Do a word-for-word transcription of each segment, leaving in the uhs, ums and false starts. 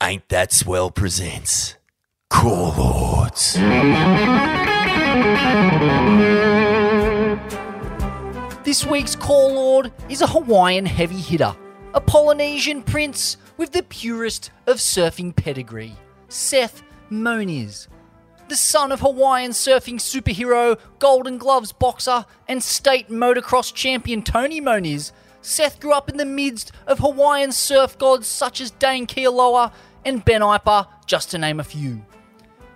Ain't That Swell presents Call Lords. This week's Call Lord is a Hawaiian heavy hitter, a Polynesian prince with the purest of surfing pedigree, Seth Moniz. The son of Hawaiian surfing superhero, Golden Gloves boxer, and state motocross champion Tony Moniz, Seth grew up in the midst of Hawaiian surf gods such as Dane Kealoha and Ben Aipa, just to name a few.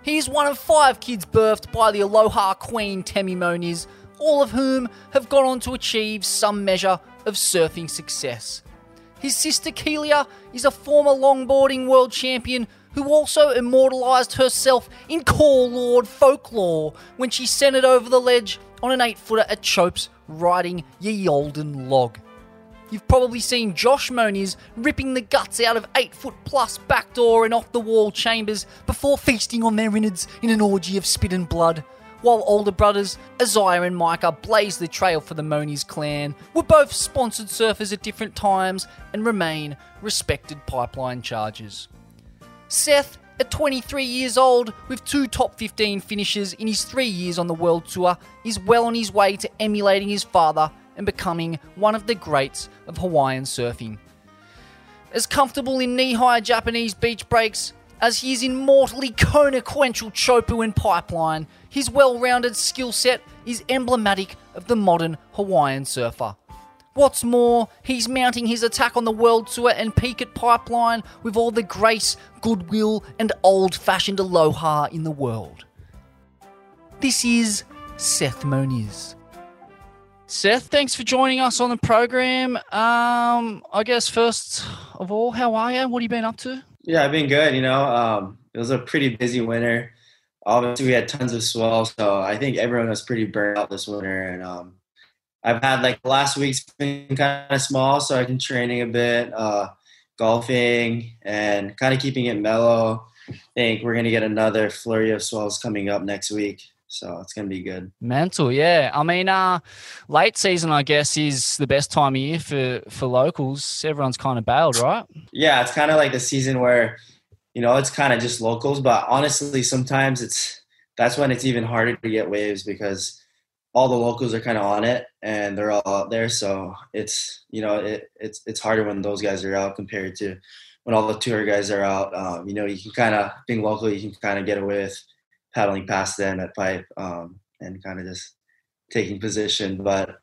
He is one of five kids birthed by the Aloha Queen Tami Moniz, all of whom have gone on to achieve some measure of surfing success. His sister Kelia is a former longboarding world champion who also immortalised herself in Call Lord folklore when she sent over the ledge on an eight-footer at Chopes riding Ye Olden Log. You've probably seen Josh Moniz ripping the guts out of eight-foot-plus backdoor and off-the-wall chambers before feasting on their innards in an orgy of spit and blood, while older brothers Isaiah and Micah blaze the trail for the Moniz clan, were both sponsored surfers at different times and remain respected pipeline chargers. Seth, at twenty-three years old, with two top fifteen finishes in his three years on the world tour, is well on his way to emulating his father and becoming one of the greats of Hawaiian surfing. As comfortable in knee-high Japanese beach breaks as he is in mortally consequential Chopu and Pipeline, his well-rounded skill set is emblematic of the modern Hawaiian surfer. What's more, he's mounting his attack on the world tour and peak at Pipeline with all the grace, goodwill, and old-fashioned aloha in the world. This is Seth Moniz. Seth, thanks for joining us on the program. Um, I guess first of all, how are you? What have you been up to? Yeah, I've been good. You know, um, it was a pretty busy winter. Obviously, we had tons of swell, so I think everyone was pretty burnt out this winter, and um, I've had, like, last week's been kind of small, so I've been training a bit, uh, golfing, and kind of keeping it mellow. I think we're going to get another flurry of swells coming up next week, so it's going to be good. Mental, yeah. I mean, uh, late season, I guess, is the best time of year for, for locals. Everyone's kind of bailed, right? Yeah, it's kind of like the season where, you know, it's kind of just locals, but honestly, sometimes it's that's when it's even harder to get waves because – all the locals are kind of on it and they're all out there. So it's, you know, it, it's, it's harder when those guys are out compared to when all the tour guys are out. Um, you know, you can kind of being local, you can kind of get away with paddling past them at pipe um, and kind of just taking position. But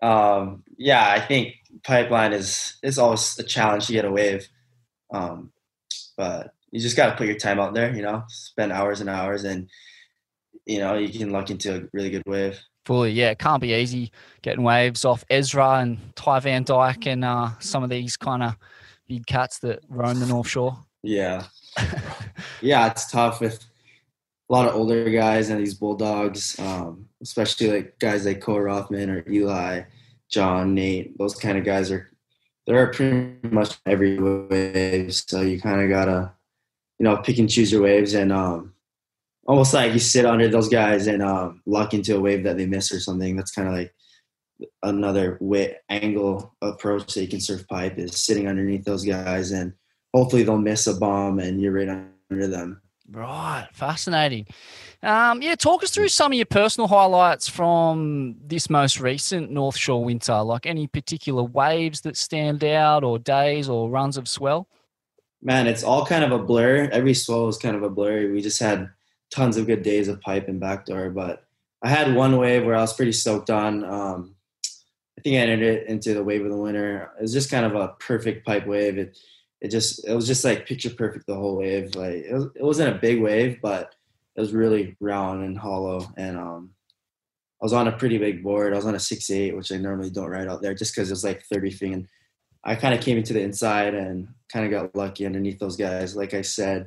um, yeah, I think Pipeline is, it's always a challenge to get a wave. Um, but you just got to put your time out there, you know, spend hours and hours and, you know, you can luck into a really good wave. Fully, yeah. It can't be easy getting waves off Ezra and Ty Van Dyke and uh, some of these kind of big cats that roam the North Shore. Yeah. yeah, it's tough with a lot of older guys and these bulldogs, um, especially like guys like Cole Rothman or Eli, John, Nate. Those kind of guys are – they're pretty much every wave, so you kind of got to, you know, pick and choose your waves and – um almost like you sit under those guys and um, luck into a wave that they miss or something. That's kind of like another way, angle approach that you can surf pipe is sitting underneath those guys and hopefully they'll miss a bomb and you're right under them. Right. Fascinating. Um, yeah. Talk us through some of your personal highlights from this most recent North Shore winter, like any particular waves that stand out or days or runs of swell. Man, it's all kind of a blur. Every swell is kind of a blur. We just had tons of good days of pipe and backdoor, but I had one wave where I was pretty stoked on. Um, I think I entered it into the wave of the winter. It was just kind of a perfect pipe wave. It, it just, it was just like picture perfect the whole wave. Like it, was, it wasn't a big wave, but it was really round and hollow. And um, I was on a pretty big board. I was on a six eight, which I normally don't ride out there just because it was like thirty feet. And I kind of came into the inside and kind of got lucky underneath those guys. Like I said,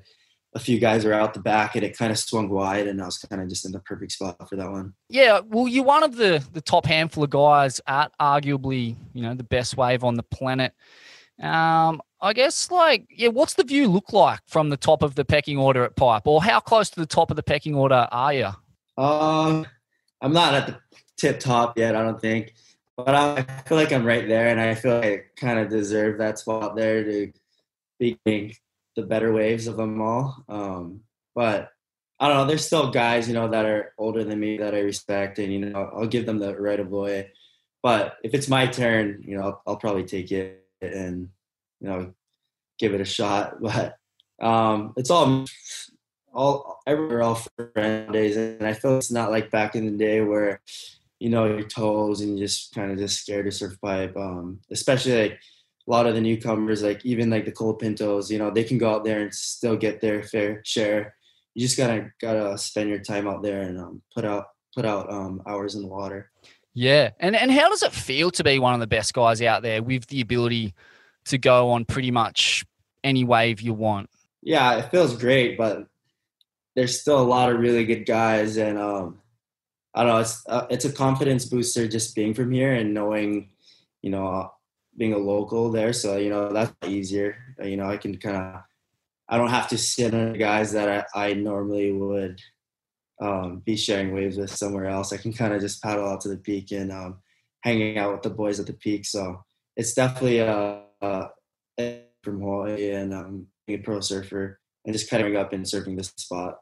a few guys were out the back and it kind of swung wide and I was kind of just in the perfect spot for that one. Yeah. Well, you're one of the, the top handful of guys at arguably, you know, the best wave on the planet. Um, I guess like, yeah, what's the view look like from the top of the pecking order at Pipe, or how close to the top of the pecking order are you? Um, I'm not at the tip top yet, I don't think, but I feel like I'm right there and I feel like I kind of deserve that spot there to be the better waves of them all. Um, but I don't know, there's still guys, you know, that are older than me that I respect, and, you know, I'll give them the right of way. But if it's my turn, you know, I'll, I'll probably take it and, you know, give it a shot. But um, it's all, all, everywhere, all friends. And I feel it's not like back in the day where, you know, your toes and you're just kind of just scared to surf pipe. Um, especially like a lot of the newcomers, like even like the Colapintos, you know, they can go out there and still get their fair share. You just gotta gotta spend your time out there and um, put out put out um, hours in the water. Yeah, and and how does it feel to be one of the best guys out there with the ability to go on pretty much any wave you want? Yeah, it feels great, but there's still a lot of really good guys, and um, I don't know, it's uh, it's a confidence booster just being from here and knowing, you know, being a local there. So, you know, that's easier. You know, I can kind of. I don't have to sit on guys that I, I normally would um, be sharing waves with somewhere else. I can kind of just paddle out to the peak and um, hanging out with the boys at the peak. So it's definitely uh, uh, from Hawaii and um, being a pro surfer and just cutting up and surfing this spot.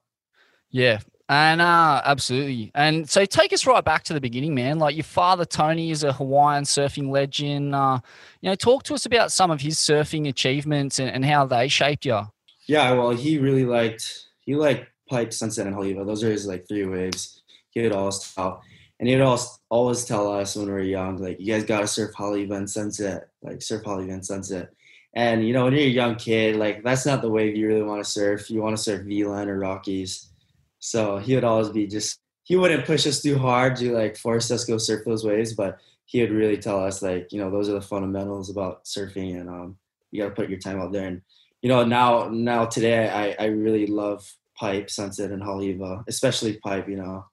Yeah, and uh, absolutely. And so take us right back to the beginning, man. Like your father, Tony, is a Hawaiian surfing legend. Uh, you know, talk to us about some of his surfing achievements and, and how they shaped you. Yeah, well, he really liked he liked Pipe, Sunset, and Haleiwa. Those are his like three waves. He would always tell, and he would always, always tell us when we were young, like, you guys gotta surf Haleiwa and Sunset, like surf Haleiwa and Sunset. And you know, when you're a young kid, like that's not the wave you really want to surf. You want to surf V-Line or Rockies. So he would always be just he wouldn't push us too hard to like force us to go surf those waves, but he would really tell us like, you know, those are the fundamentals about surfing, and um, you gotta put your time out there. And you know, now, now today, I, I really love Pipe, Sunset, and Haleiwa, especially Pipe, you know.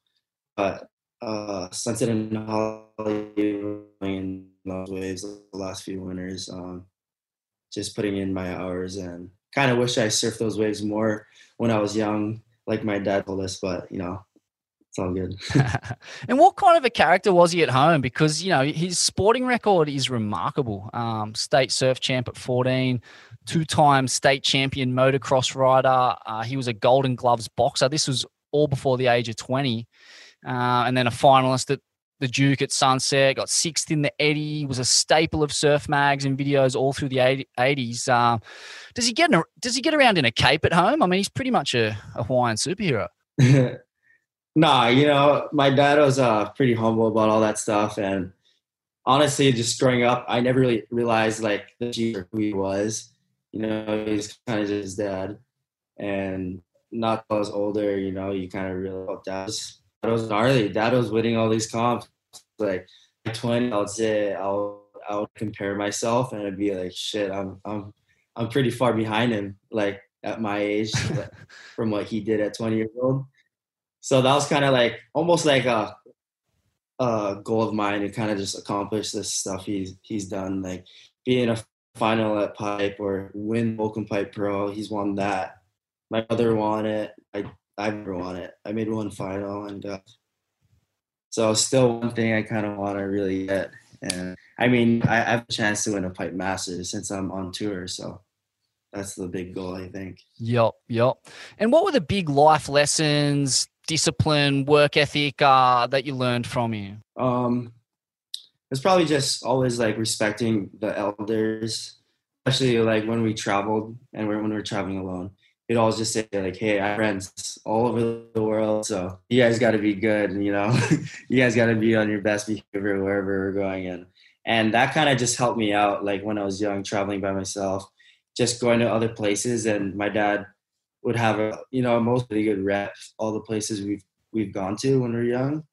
But uh, Sunset and Haleiwa in those waves the last few winters, um, just putting in my hours, and kind of wish I surfed those waves more when I was young, like my dad told us, but, you know, it's all good. And what kind of a character was he at home? Because, you know, his sporting record is remarkable. Um, state surf champ at fourteen, two-time state champion motocross rider. Uh, he was a Golden Gloves boxer. This was all before the age of twenty. Uh, and then a finalist at the Duke at Sunset, got sixth in the Eddie, was a staple of surf mags and videos all through the eighties. Uh, does he get in a, does he get around in a cape at home? I mean, he's pretty much a, a Hawaiian superhero. Nah, you know, my dad was uh, pretty humble about all that stuff. And honestly, just growing up, I never really realized, like, the G or who he was. You know, he's kind of just dad, and not I was older. You know, you kind of realize oh, dad was dad was gnarly. Dad was winning all these comps. Like at twenty, I would say I'll I'll compare myself, and I'd be like, shit, I'm I'm I'm pretty far behind him. Like at my age, from what he did at twenty years old. So that was kind of like almost like a a goal of mine to kind of just accomplish this stuff he's he's done, like being a final at Pipe or win Vulcan Pipe Pro. He's won that. My brother won it. I I never won it. I made one final, and uh, so still one thing I kind of want to really get. And I mean, I, I have a chance to win a Pipe Masters since I'm on tour, so that's the big goal, I think. Yep, yep. And what were the big life lessons, discipline, work ethic uh, that you learned from you? Um. It's probably just always like respecting the elders, especially like when we traveled and when we were traveling alone. It always just say like, hey, I have friends all over the world, so you guys got to be good, you know, you guys got to be on your best behavior wherever we're going in. And that kind of just helped me out. Like when I was young, traveling by myself, just going to other places, and my dad would have a, you know, mostly good rep all the places we've we've gone to when we were young.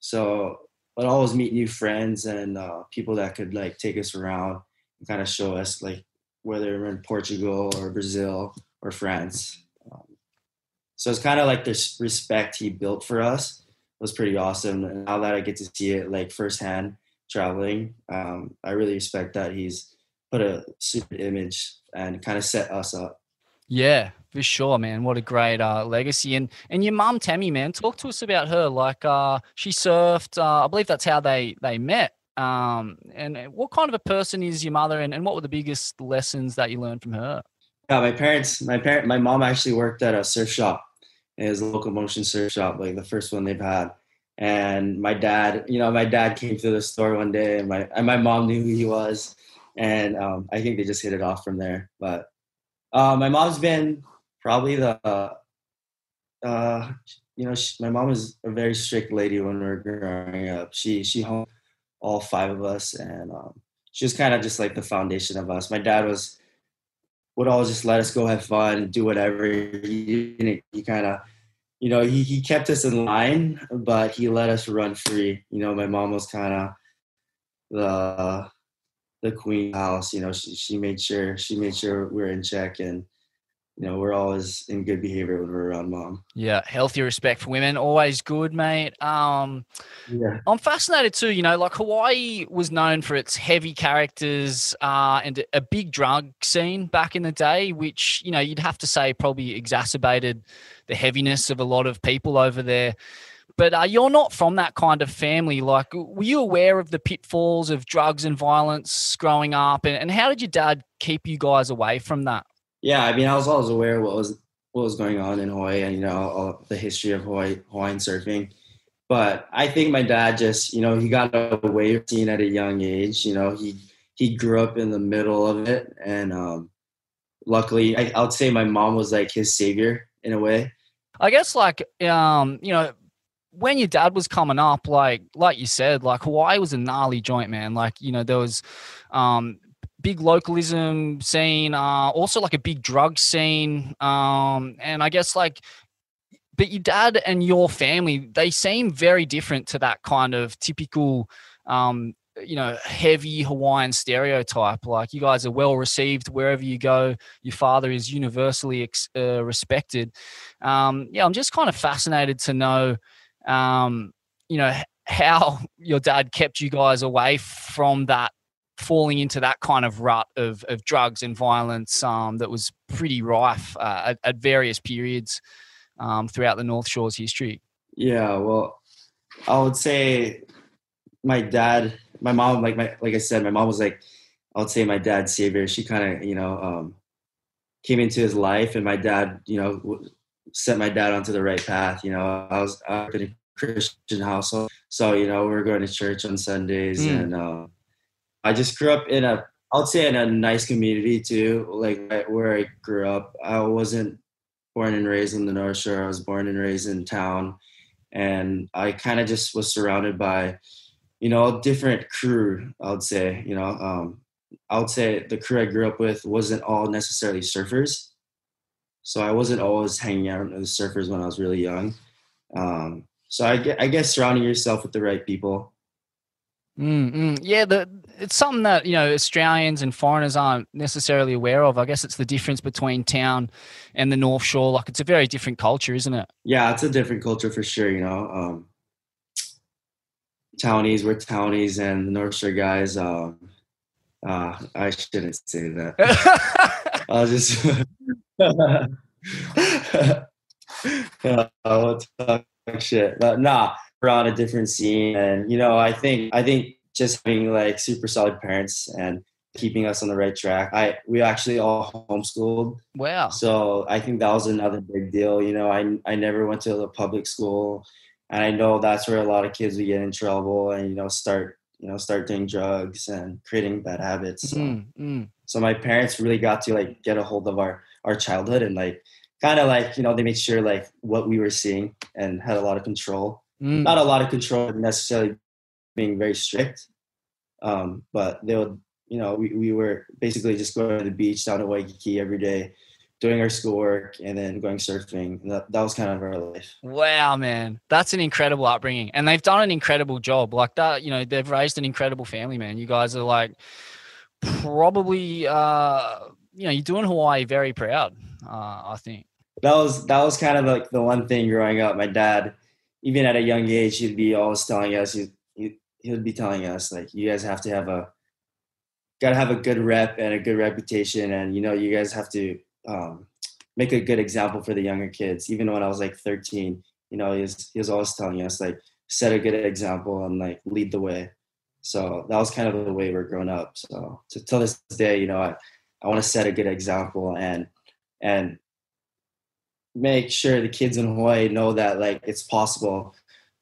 So. But always meet new friends and uh, people that could like take us around and kind of show us like whether we're in Portugal or Brazil or France. Um, so it's kind of like this respect he built for us was pretty awesome. And now that I get to see it like firsthand traveling, um, I really respect that he's put a super image and kind of set us up. Yeah, for sure, man. What a great uh, legacy. And and your mum, Tami, man, talk to us about her. Like uh, she surfed. Uh, I believe that's how they, they met. Um, and what kind of a person is your mother, and, and what were the biggest lessons that you learned from her? Yeah, my parents, my parent, my mom actually worked at a surf shop. It was a locomotion surf shop, like the first one they've had. And my dad, you know, my dad came through the store one day, and my and my mom knew who he was, and um, I think they just hit it off from there. But uh, my mom's been probably the, uh, you know, she, my mom was a very strict lady when we were growing up. She she homed all five of us, and um, she was kind of just like the foundation of us. My dad was would always just let us go have fun, do whatever. He, he kind of. You know, he, he kept us in line, but he let us run free. You know, my mom was kind of the the queen of the house. You know, she, she made sure she made sure we're in check, and you know, we're always in good behavior when we're around mom. Yeah, healthy respect for women, always good, mate. Um, yeah. I'm fascinated too. You know, like Hawaii was known for its heavy characters uh, and a big drug scene back in the day, which you know you'd have to say probably exacerbated the heaviness of a lot of people over there. But uh, you're not from that kind of family. Like, were you aware of the pitfalls of drugs and violence growing up, and, and how did your dad keep you guys away from that? Yeah, I mean, I was always aware of what was what was going on in Hawaii and, you know, all the history of Hawaii, Hawaiian surfing. But I think my dad just, you know, he got away from it at a young age. You know, he he grew up in the middle of it. And um, luckily, I, I would say my mom was like his savior in a way. I guess like, um, you know, when your dad was coming up, like like you said, like Hawaii was a gnarly joint, man. Like, you know, there was um, – big localism scene, uh, also like a big drug scene. Um, and I guess like, but your dad and your family, they seem very different to that kind of typical, um, you know, heavy Hawaiian stereotype. Like you guys are well received wherever you go. Your father is universally ex- uh, respected. Um, yeah, I'm just kind of fascinated to know, um, you know, how your dad kept you guys away from that, falling into that kind of rut of of drugs and violence um, that was pretty rife uh, at, at various periods um, throughout the North Shore's history. Yeah, well, I would say my dad, my mom, like my like I said, my mom was like, I would say my dad's savior. She kind of, you know, um, came into his life, and my dad, you know, set my dad onto the right path. You know, I was up in a Christian household, so, you know, we were going to church on Sundays mm. and, um, I just grew up in a, I'll say in a nice community too, like where I grew up. I wasn't born and raised on the North Shore. I was born and raised in town. And I kind of just was surrounded by, you know, different crew, I would say. You know, um, I would say the crew I grew up with wasn't all necessarily surfers. So I wasn't always hanging out with surfers when I was really young. Um, so I, I guess surrounding yourself with the right people. Mm-hmm. Yeah, the, it's something that, you know, Australians and foreigners aren't necessarily aware of. I guess it's the difference between town and the North Shore. Like, it's a very different culture, isn't it? Yeah, it's a different culture for sure, you know. Um, townies, we're townies, and the North Shore guys, um, uh, I shouldn't say that. I'll just I'll talk shit. But nah. We're on a different scene, and you know, I think I think just having like super solid parents and keeping us on the right track. I we actually all homeschooled. Wow! So I think that was another big deal. You know, I I never went to the public school, and I know that's where a lot of kids would get in trouble and you know start you know start doing drugs and creating bad habits. So, mm-hmm. so my parents really got to like get a hold of our our childhood and like kind of like you know they made sure like what we were seeing and had a lot of control. Mm. Not a lot of control necessarily being very strict, um, but they would, you know, we, we were basically just going to the beach down to Waikiki every day, doing our schoolwork and then going surfing. And that, that was kind of our life. Wow, man. That's an incredible upbringing. And they've done an incredible job like that. You know, they've raised an incredible family, man. You guys are like probably, uh, you know, you're doing Hawaii very proud, uh, I think. That was, that was kind of like the one thing growing up. My dad, even at a young age, he'd be always telling us, he, he, he would be telling us, like, you guys have to have a, got to have a good rep and a good reputation. And, you know, you guys have to um, make a good example for the younger kids. Even when I was like thirteen, you know, he was, he was always telling us, like, set a good example and, like, lead the way. So that was kind of the way we're growing up. So to till this day, you know, I, I want to set a good example and and make sure the kids in Hawaii know that, like, it's possible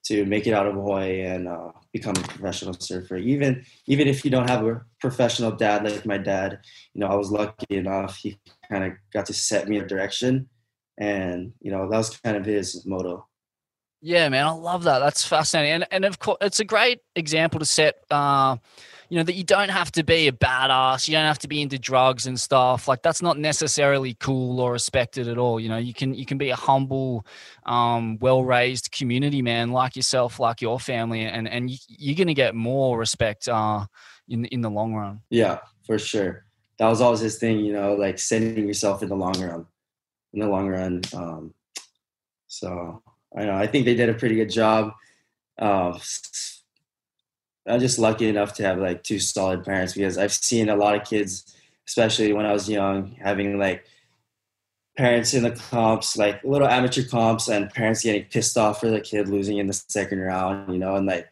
to make it out of Hawaii and uh, become a professional surfer. Even even if you don't have a professional dad like my dad, you know, I was lucky enough. He kind of got to set me a direction, and, you know, that was kind of his motto. Yeah, man, I love that. That's fascinating. And and of course, it's a great example to set, uh, you know, that you don't have to be a badass. You don't have to be into drugs and stuff. Like, that's not necessarily cool or respected at all. You know, you can you can be a humble, um, well-raised community man like yourself, like your family, and and you, you're going to get more respect uh, in, in the long run. Yeah, for sure. That was always his thing, you know, like sending yourself in the long run, in the long run. Um, so... I know. I think they did a pretty good job. Uh, I'm just lucky enough to have, like, two solid parents, because I've seen a lot of kids, especially when I was young, having, like, parents in the comps, like little amateur comps, and parents getting pissed off for the kid losing in the second round, you know, and, like,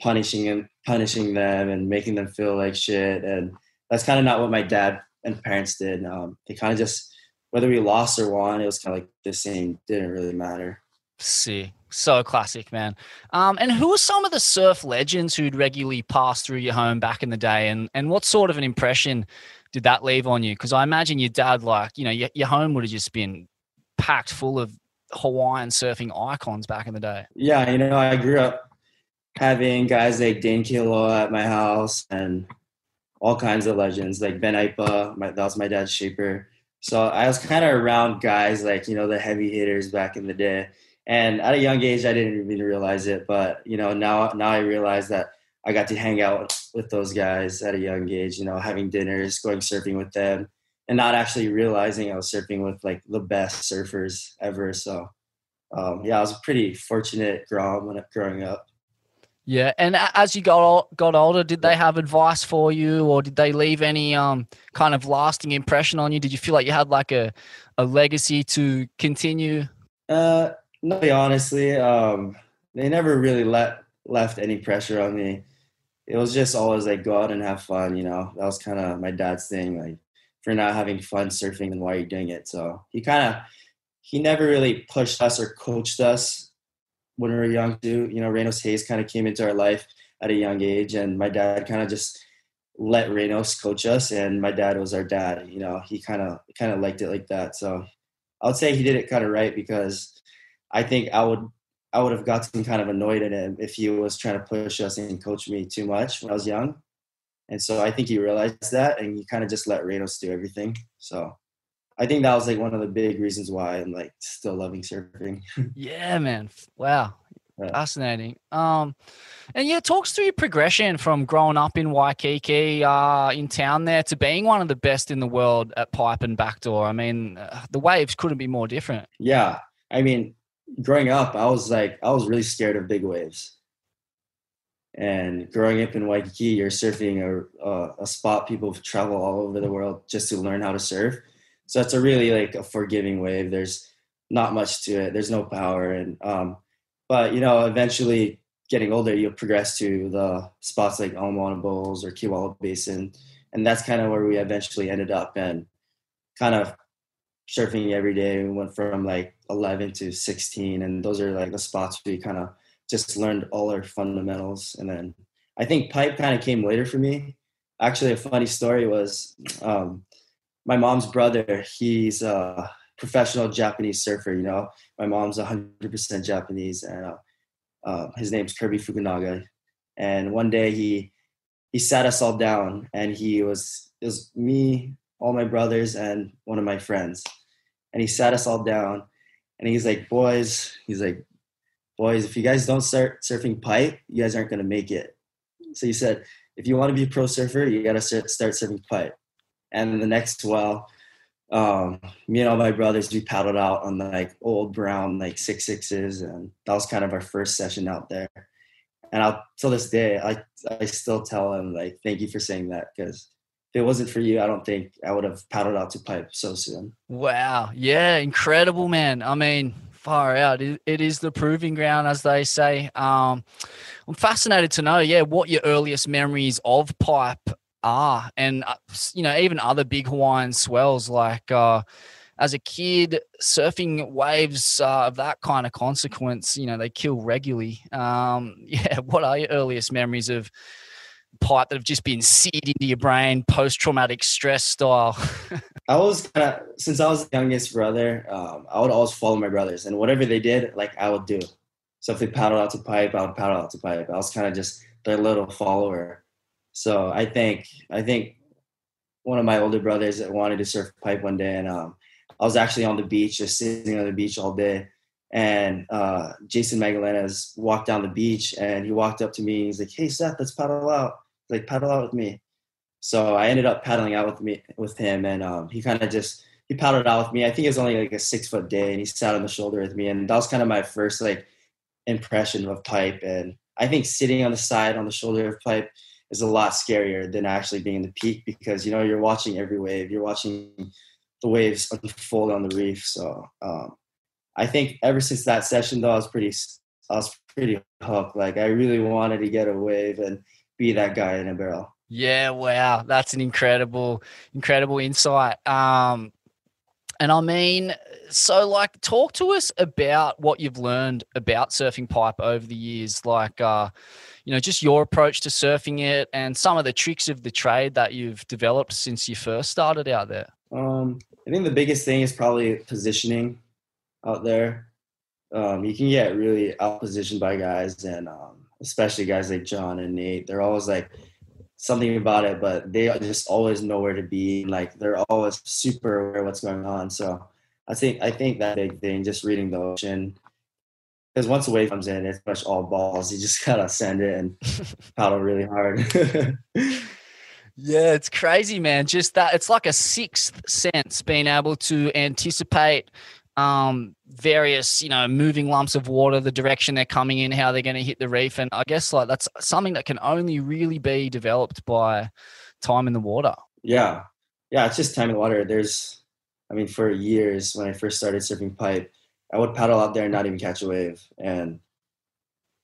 punishing and punishing them and making them feel like shit. And that's kind of not what my dad and parents did. Um, they kind of just, whether we lost or won, it was kind of like the same. Didn't really matter. See, so classic, man. Um, and who are some of the surf legends who'd regularly pass through your home back in the day, and and what sort of an impression did that leave on you? Because I imagine your dad, like, you know, your, your home would have just been packed full of Hawaiian surfing icons back in the day. Yeah, you know, I grew up having guys like Dane Kealoha at my house, and all kinds of legends like Ben Aipa. My, that was my dad's shaper. So I was kind of around guys like, you know, the heavy hitters back in the day. And at a young age, I didn't even realize it. But, you know, now now I realize that I got to hang out with those guys at a young age, you know, having dinners, going surfing with them, and not actually realizing I was surfing with, like, the best surfers ever. So, um, yeah, I was a pretty fortunate grom when I, growing up. Yeah. And as you got got older, did they have advice for you, or did they leave any um, kind of lasting impression on you? Did you feel like you had, like, a, a legacy to continue? Uh No, honestly, um, they never really let, left any pressure on me. It was just always like, go out and have fun, you know. That was kind of my dad's thing. Like, if you're not having fun surfing, then why are you doing it? So he kind of, he never really pushed us or coached us when we were young too. You know, Reynolds Hayes kind of came into our life at a young age, and my dad kind of just let Reynolds coach us, and my dad was our dad. You know, he kind of kind of liked it like that. So I would say he did it kind of right, because I think I would I would have gotten kind of annoyed at him if he was trying to push us and coach me too much when I was young. And so I think he realized that, and he kind of just let Reynolds do everything. So I think that was, like, one of the big reasons why I'm, like, still loving surfing. Yeah, man. Wow. Yeah. Fascinating. Um, and, yeah, talk through your progression from growing up in Waikiki, uh, in town there, to being one of the best in the world at pipe and backdoor. I mean, uh, the waves couldn't be more different. Yeah. I mean, growing up, I was like, I was really scared of big waves. And growing up in Waikiki, you're surfing a, a, a spot people travel all over the world just to learn how to surf. So it's a really, like, a forgiving wave. There's not much to it. There's no power. And, um, but, you know, eventually getting older, you'll progress to the spots like Alamoana Bowls or Kiwala Basin. And that's kind of where we eventually ended up, and kind of surfing every day. We went from, like, eleven to sixteen, and those are, like, the spots we kind of just learned all our fundamentals. And then I think pipe kind of came later for me. Actually, a funny story was, um, my mom's brother, he's a professional Japanese surfer, you know. My mom's one hundred percent Japanese, and uh, uh, his name's Kirby Fukunaga. And one day he he sat us all down, and he was, it was me, all my brothers, and one of my friends. And he sat us all down, and he's like, boys, he's like, boys, if you guys don't start surfing pipe, you guys aren't going to make it. So he said, if you want to be a pro surfer, you got to start surfing pipe. And the next well, um, me and all my brothers, we paddled out on the, like, old brown, like, six sixes. And that was kind of our first session out there. And I'll, till this day, I, I still tell him, like, thank you for saying that, because if it wasn't for you, I don't think I would have paddled out to pipe so soon. Wow. Yeah. Incredible, man. I mean, far out. It, it is the proving ground, as they say. Um, I'm fascinated to know, yeah, what your earliest memories of pipe are, and, uh, you know, even other big Hawaiian swells, like, uh, as a kid, surfing waves uh, of that kind of consequence, you know, they kill regularly. Um, yeah, what are your earliest memories of pipe that have just been seared into your brain, post-traumatic stress style? I was kind of, since I was the youngest brother, um, I would always follow my brothers, and whatever they did, like, I would do. So if they paddled out to pipe, I would paddle out to pipe. I was kind of just their little follower. So I think, I think one of my older brothers wanted to surf pipe one day, and um, I was actually on the beach, just sitting on the beach all day. And uh, Jason Magallanes walked down the beach, and he walked up to me. And he's like, "Hey, Seth, let's paddle out. Like, paddle out with me." So I ended up paddling out with me with him, and um, he kind of just he paddled out with me. I think it was only like a six foot day, and he sat on the shoulder with me, and that was kind of my first like impression of pipe. And I think sitting on the side on the shoulder of pipe is a lot scarier than actually being in the peak, because, you know, you're watching every wave, you're watching the waves unfold on the reef. So um, I think ever since that session, though, I was pretty, I was pretty hooked. Like, I really wanted to get a wave and be that guy in a barrel. Yeah, wow, that's an incredible, incredible insight. Um, and I mean, so like, talk to us about what you've learned about surfing pipe over the years. Like, uh, you know, just your approach to surfing it and some of the tricks of the trade that you've developed since you first started out there. Um, I think the biggest thing is probably positioning out there. Um, you can get really out positioned by guys, and um, especially guys like John and Nate. They're always like something about it, but they just always know where to be. Like, they're always super aware of what's going on. So I think I think that big thing, just reading the ocean. Because once a wave comes in, it's pretty much all balls. You just gotta send it and paddle really hard. Yeah, it's crazy, man. Just that, it's like a sixth sense, being able to anticipate um, various, you know, moving lumps of water, the direction they're coming in, how they're going to hit the reef, and I guess like that's something that can only really be developed by time in the water. Yeah, yeah, it's just time in the water. There's, I mean, for years when I first started surfing pipe, I would paddle out there and not even catch a wave. And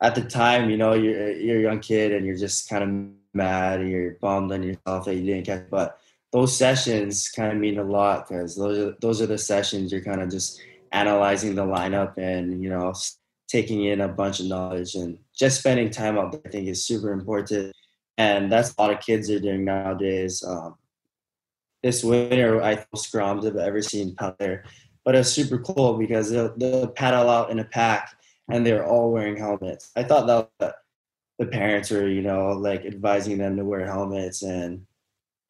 at the time, you know, you're, you're a young kid and you're just kind of mad and you're bummed on yourself that you didn't catch. But those sessions kind of mean a lot, because those are, those are the sessions you're kind of just analyzing the lineup and, you know, taking in a bunch of knowledge, and just spending time out there, I think, is super important. And that's a lot of kids are doing nowadays. Um, this winter, I think scrums I've ever seen out there. But it was super cool because they'll, they'll paddle out in a pack and they're all wearing helmets. I thought that was, the parents were, you know, like advising them to wear helmets. And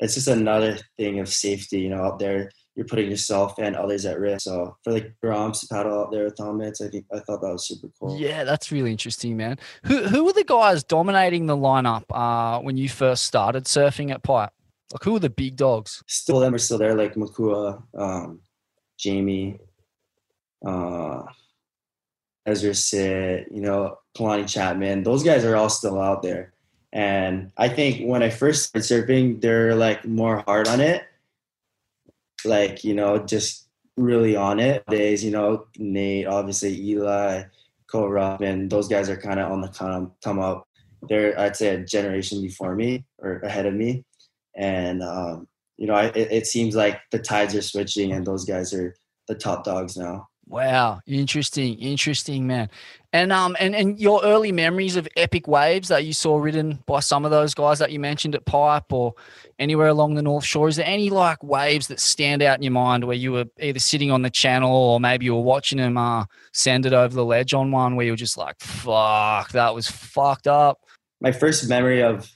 it's just another thing of safety, you know, out there. You're putting yourself and others at risk. So for the Groms to paddle out there with helmets, I think I thought that was super cool. Yeah, that's really interesting, man. Who who were the guys dominating the lineup uh, when you first started surfing at Pipe? Like, who were the big dogs? Still, them are still there, like Makua, um, Jamie, uh, Ezra, Sit, you know, Kalani Chapman. Those guys are all still out there. And I think when I first started surfing, they're like more hard on it. Like, you know, just really on it. Days, you know, Nate, obviously Eli, Cole Rothman, those guys are kind of on the come, come up. They're, I'd say, a generation before me or ahead of me. And, um, you know, it, it seems like the tides are switching and those guys are the top dogs now. Wow. Interesting. Interesting, man. And um, and, and your early memories of epic waves that you saw ridden by some of those guys that you mentioned at Pipe or anywhere along the North Shore, is there any like waves that stand out in your mind where you were either sitting on the channel or maybe you were watching them uh, send it over the ledge on one where you were just like, fuck, that was fucked up? My first memory of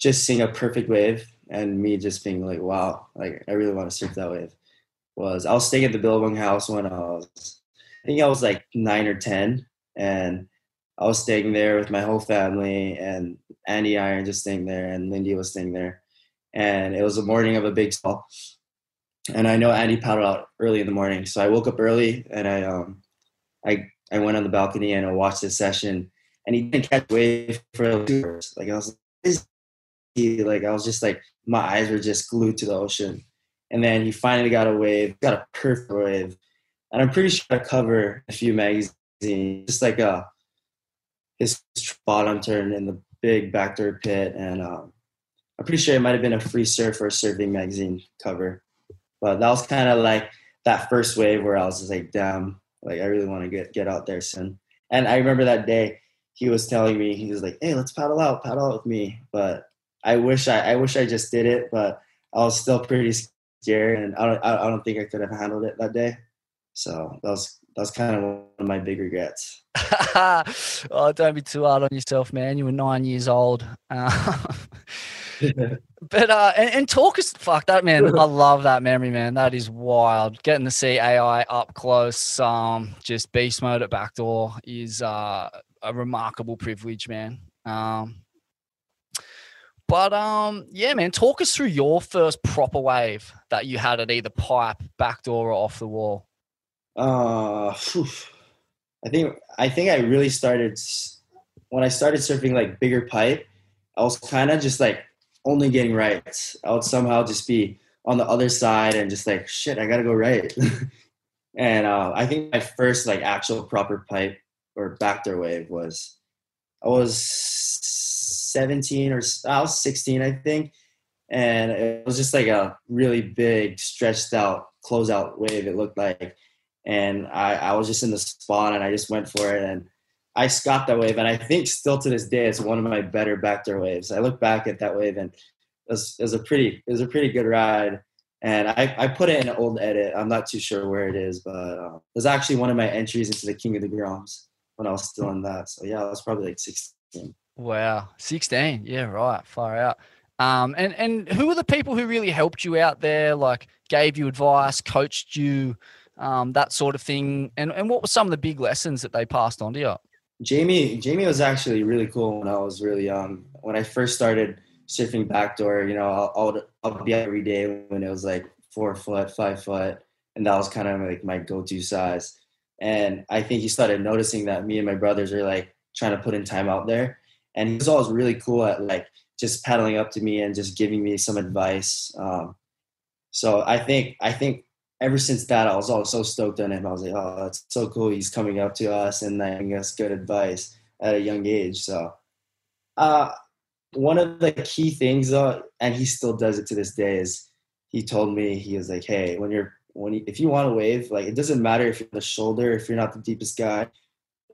just seeing a perfect wave and me just being like, wow, like I really want to surf that wave, was I was staying at the Bill Wong house when I was, I think I was like nine or ten, and I was staying there with my whole family, and Andy Irons was staying there and Lindy was staying there. And it was the morning of a big swell. And I know Andy paddled out early in the morning. So I woke up early and I, um, I, I went on the balcony and I watched the session, and he didn't catch a wave for two hours. Like I was like, this is Like I was just like, my eyes were just glued to the ocean. And then he finally got a wave, got a perfect wave. And I'm pretty sure I cover a few magazines, just like a, his bottom turn in the big backdoor pit. And um, I'm pretty sure it might have been a free surf or a surfing magazine cover. But that was kind of like that first wave where I was just like, damn, like I really want to get, get out there soon. And I remember that day he was telling me, he was like, hey, let's paddle out, paddle out with me. But I wish I, I wish I just did it, but I was still pretty scared, and I don't, I don't think I could have handled it that day. So that was, that was kind of one of my big regrets. Oh, don't be too hard on yourself, man. You were nine years old. Uh, but uh, and, and talk is fuck that, man. I love that memory, man. That is wild. Getting to see A I up close, um, just beast mode at backdoor is uh, a remarkable privilege, man. Um, but um, yeah, man. Talk us through your first proper wave that you had at either pipe, backdoor, or off the wall. Uh, whew. I think I think I really started when I started surfing like bigger pipe. I was kind of just like only getting right. I would somehow just be on the other side and just like, shit, I gotta go right. And uh, I think my first like actual proper pipe or backdoor wave was I was seventeen or I was sixteen, I think, and it was just like a really big stretched out closeout wave. It looked like. And I, I was just in the spot and I just went for it and I scoffed that wave. And I think still to this day, it's one of my better backdoor waves. I look back at that wave and it was, it was a pretty, it was a pretty good ride. And I, I put it in an old edit. I'm not too sure where it is, but um, it was actually one of my entries into the King of the Groms when I was still in that. So yeah, I was probably like sixteen. Wow. sixteen. Yeah. Right. Far out. Um, and, and who were the people who really helped you out there? Like gave you advice, coached you, Um, that sort of thing. And and what were some of the big lessons that they passed on to you? Jamie Jamie was actually really cool when I was really young. When I first started surfing backdoor, you know, I'll, I'll, I'll be out every day when it was like four foot, five foot. And that was kind of like my go-to size. And I think he started noticing that me and my brothers were like trying to put in time out there. And he was always really cool at like just paddling up to me and just giving me some advice. Um, so I think I think ever since that, I was always so stoked on him. I was like, oh, that's so cool. He's coming up to us and giving us good advice at a young age. So uh, one of the key things, though, and he still does it to this day, is he told me, he was like, hey, when you're, when you, if you want to wave, like it doesn't matter if you're the shoulder, if you're not the deepest guy,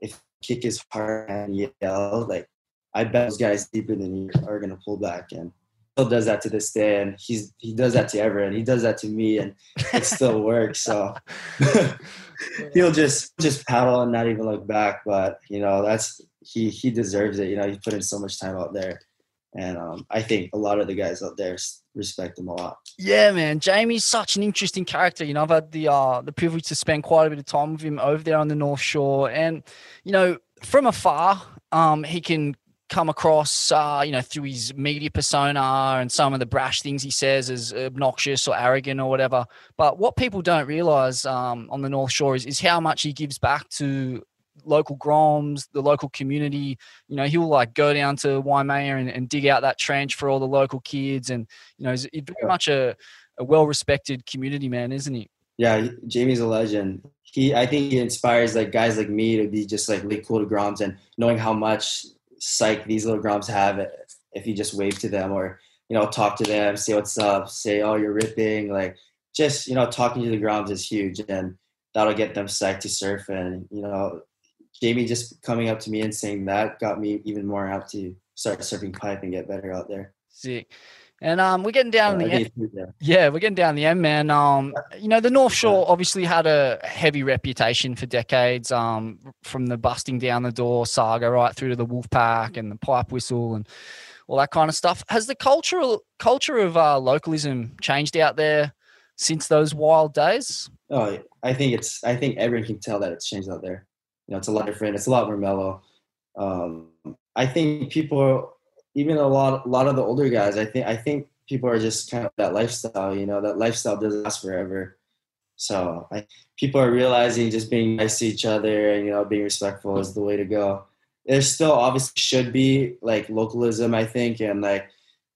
if kick is hard and yell, like I bet those guys deeper than you are going to pull back. And still does that to this day, and he's he does that to Everett, he does that to me, and it still works. So he'll just just paddle and not even look back. But you know, that's he he deserves it. You know, he put in so much time out there, and um, I think a lot of the guys out there respect him a lot. Yeah, man, Jamie's such an interesting character. You know, I've had the uh, the privilege to spend quite a bit of time with him over there on the North Shore, and you know, from afar, um, he can come across, uh, you know, through his media persona and some of the brash things he says as obnoxious or arrogant or whatever. But what people don't realize um, on the North Shore is, is how much he gives back to local groms, the local community. You know, he'll like go down to Waimea and, and dig out that trench for all the local kids. And, you know, he's, he's very much a, a well-respected community man, isn't he? Yeah, Jamie's a legend. He, I think he inspires like guys like me to be just like really cool to groms and knowing how much – psych these little groms have it if you just wave to them or, you know, talk to them, say what's up, say, oh, you're ripping. Like just, you know, talking to the groms is huge, and that'll get them psyched to surf. And, you know, Jamie just coming up to me and saying that got me even more out to start surfing pipe and get better out there. Sick. And um, we're getting down uh, in the end. Yeah. yeah, we're getting down the end, man. Um, you know, the North Shore obviously had a heavy reputation for decades. Um, from the busting down the door saga right through to the Wolfpack and the pipe whistle and all that kind of stuff. Has the cultural culture of uh, localism changed out there since those wild days? Oh, I think it's. I think everyone can tell that it's changed out there. You know, it's a lot different. It's a lot more mellow. Um, I think people. Even a lot, a lot of the older guys, I think, I think people are just kind of that lifestyle, you know, that lifestyle doesn't last forever. So I, people are realizing just being nice to each other and, you know, being respectful is the way to go. There still obviously should be like localism, I think. And like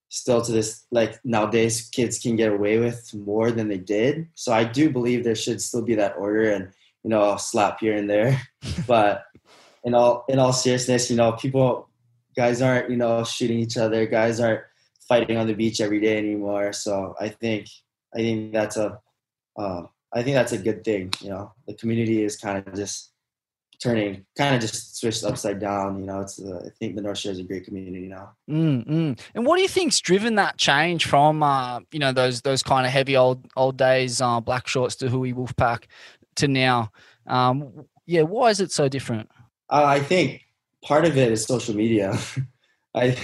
still to this, like nowadays kids can get away with more than they did. So I do believe there should still be that order and, you know, I'll slap here and there, but in all, in all seriousness, you know, people, guys aren't, you know, shooting each other. Guys aren't fighting on the beach every day anymore. So I think I think that's a uh, I think that's a good thing. You know, the community is kind of just turning, kind of just switched upside down. You know, it's uh, I think the North Shore is a great community now. Mm-hmm. And what do you think's driven that change from, uh, you know, those those kind of heavy old old days, uh, Black Shorts to Hui Wolfpack to now? Um, yeah, why is it so different? Uh, I think part of it is social media. I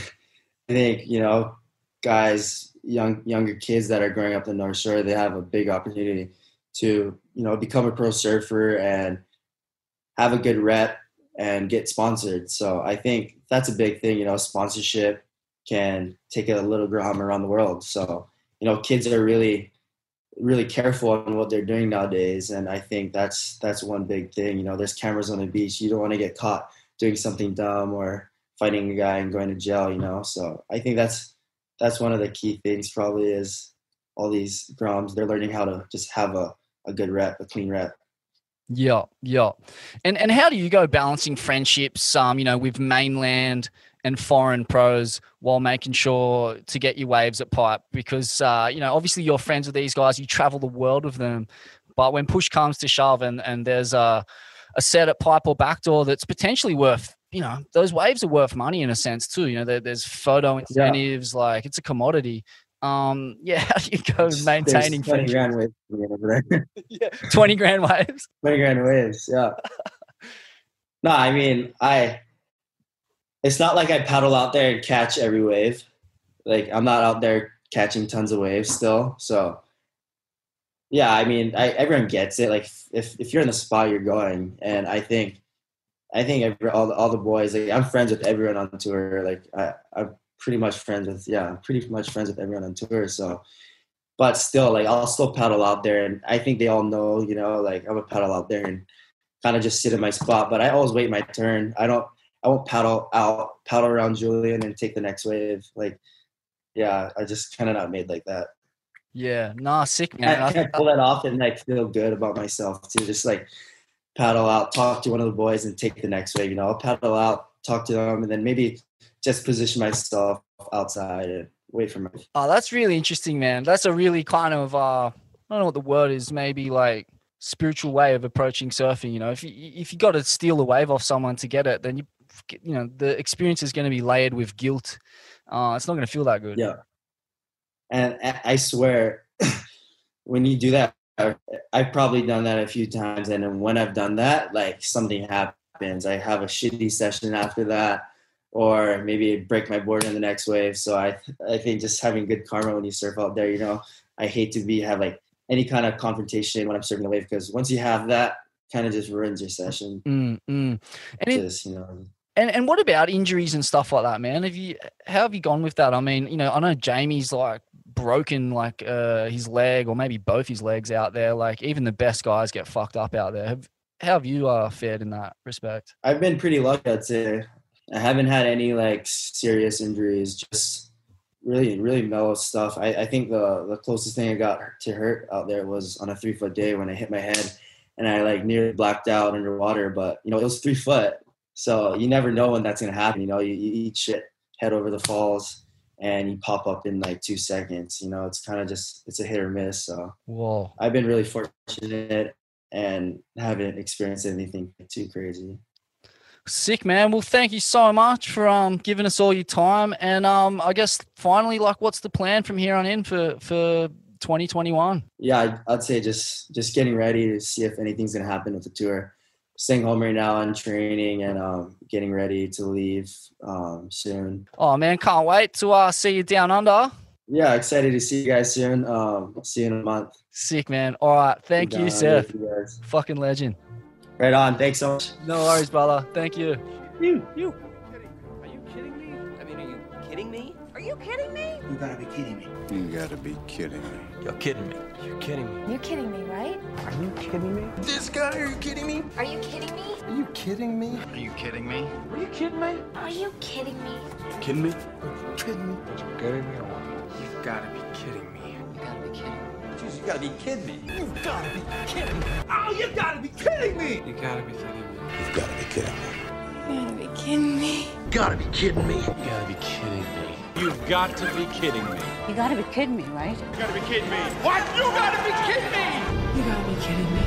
think, you know, guys, young younger kids that are growing up in the North Shore, they have a big opportunity to, you know, become a pro surfer and have a good rep and get sponsored. So I think that's a big thing, you know, sponsorship can take a little Graham around the world. So, you know, kids are really, really careful on what they're doing nowadays. And I think that's, that's one big thing, you know, there's cameras on the beach. You don't want to get caught doing something dumb or fighting a guy and going to jail, you know? So I think that's, that's one of the key things probably is all these Grahams, they're learning how to just have a, a good rep, a clean rep. Yeah, yeah. And and how do you go balancing friendships, um, you know, with mainland and foreign pros while making sure to get your waves at Pipe? Because, uh, you know, obviously you're friends with these guys, you travel the world with them, but when push comes to shove and, and there's a, a set at Pipe or Backdoor that's potentially worth, you know, those waves are worth money in a sense too. You know, there, there's photo incentives, yeah. Like it's a commodity. Um, yeah, how do you go maintaining twenty grand waves? Yeah, twenty grand waves. Twenty grand waves. Yeah. No, I mean, I. It's not like I paddle out there and catch every wave. Like I'm not out there catching tons of waves still. So, yeah, I mean, I, everyone gets it. Like if if you're in the spot, you're going. And I think, I think every, all the, all the boys. Like I'm friends with everyone on tour. Like I. I pretty much friends with, yeah, I'm pretty much friends with everyone on tour. So, but still, like, I'll still paddle out there. And I think they all know, you know, like, I'm going to paddle out there and kind of just sit in my spot. But I always wait my turn. I don't, I won't paddle out, paddle around Julian and take the next wave. Like, yeah, I just kind of not made like that. Yeah, nah, sick, man. I can't pull that off and, like, feel good about myself, too. Just, like, paddle out, talk to one of the boys and take the next wave. You know, I'll paddle out, talk to them, and then maybe – just position myself outside and wait for my. Oh, that's really interesting, man. That's a really kind of uh, I don't know what the word is. Maybe like spiritual way of approaching surfing. You know, if you if you got to steal a wave off someone to get it, then you you know the experience is going to be layered with guilt. Uh, it's not going to feel that good. Yeah, and I swear, when you do that, I've probably done that a few times, and when I've done that, like something happens. I have a shitty session after that. Or maybe break my board in the next wave. So I, I think just having good karma when you surf out there, you know, I hate to be have like any kind of confrontation when I'm surfing the wave because once you have that, kind of just ruins your session. Mm, mm. And just, it, you know. And and what about injuries and stuff like that, man? Have you how have you gone with that? I mean, you know, I know Jamie's like broken like uh, his leg or maybe both his legs out there. Like even the best guys get fucked up out there. Have, how have you uh, fared in that respect? I've been pretty lucky, I'd say. I haven't had any like serious injuries, just really, really mellow stuff. I, I think the, the closest thing I got to hurt out there was on a three foot day when I hit my head and I like nearly blacked out underwater, but you know, it was three foot. So you never know when that's going to happen. You know, you, you eat shit, head over the falls and you pop up in like two seconds, you know, it's kind of just, it's a hit or miss. So whoa. I've been really fortunate and haven't experienced anything too crazy. Sick, man. Well, thank you so much for um giving us all your time. And um, I guess finally, like, what's the plan from here on in for for twenty twenty-one? Yeah, I'd say just just getting ready to see if anything's gonna happen with the tour. Staying home right now and training and um getting ready to leave um soon. Oh man, can't wait to uh see you down under. Yeah, excited to see you guys soon. Um, see you in a month. Sick, man. All right, thank you, Seth. You fucking legend. Right on. Thanks so much. No worries, brother. Thank you. You. You. Are you kidding me? I mean, are you kidding me? Are you kidding me? You gotta be kidding me. You gotta be kidding me. You're kidding me. You're kidding me. You're kidding me, right? Are you kidding me? This guy, are you kidding me? Are you kidding me? Are you kidding me? Are you kidding me? Are you kidding me? Are you kidding me? Are you kidding me? Are you kidding me? Are you kidding me? You gotta be kidding me. You gotta be kidding me. You gotta be kidding me. You gotta be kidding me. Oh, you gotta be kidding me. You gotta be kidding me. You gotta be kidding me. You gotta be kidding me. You gotta be kidding me. You gotta be kidding me. You've got to be kidding me. You gotta be kidding me, right? You gotta be kidding me. What? You gotta be kidding me! You gotta be kidding me.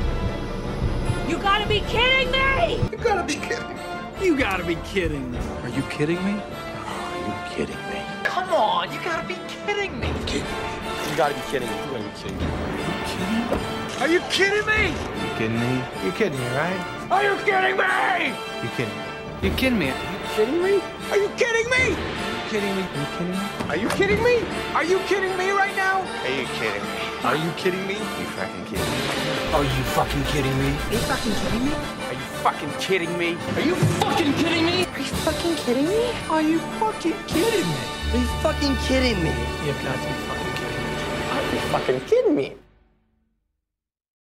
You gotta be kidding me! You gotta be kidding me. You gotta be kidding me. Are you kidding me? Are you kidding me? Come on, you gotta be kidding me. You gotta be kidding me. You gotta be kidding me. Are you kidding me? You kidding me? You kidding me, right? Are you kidding me? You kidding me? You kidding me? You kidding me? Are you kidding me? Kidding me? You kidding me? Are you kidding me? Are you kidding me right now? Are you kidding me? Are you kidding me? You fucking kidding me? Are you fucking kidding me? Are you fucking kidding me? Are you fucking kidding me? Are you fucking kidding me? Are you fucking kidding me? Are you fucking kidding me? Are you fucking kidding me? You've got to be fucking kidding me. Are you fucking kidding me?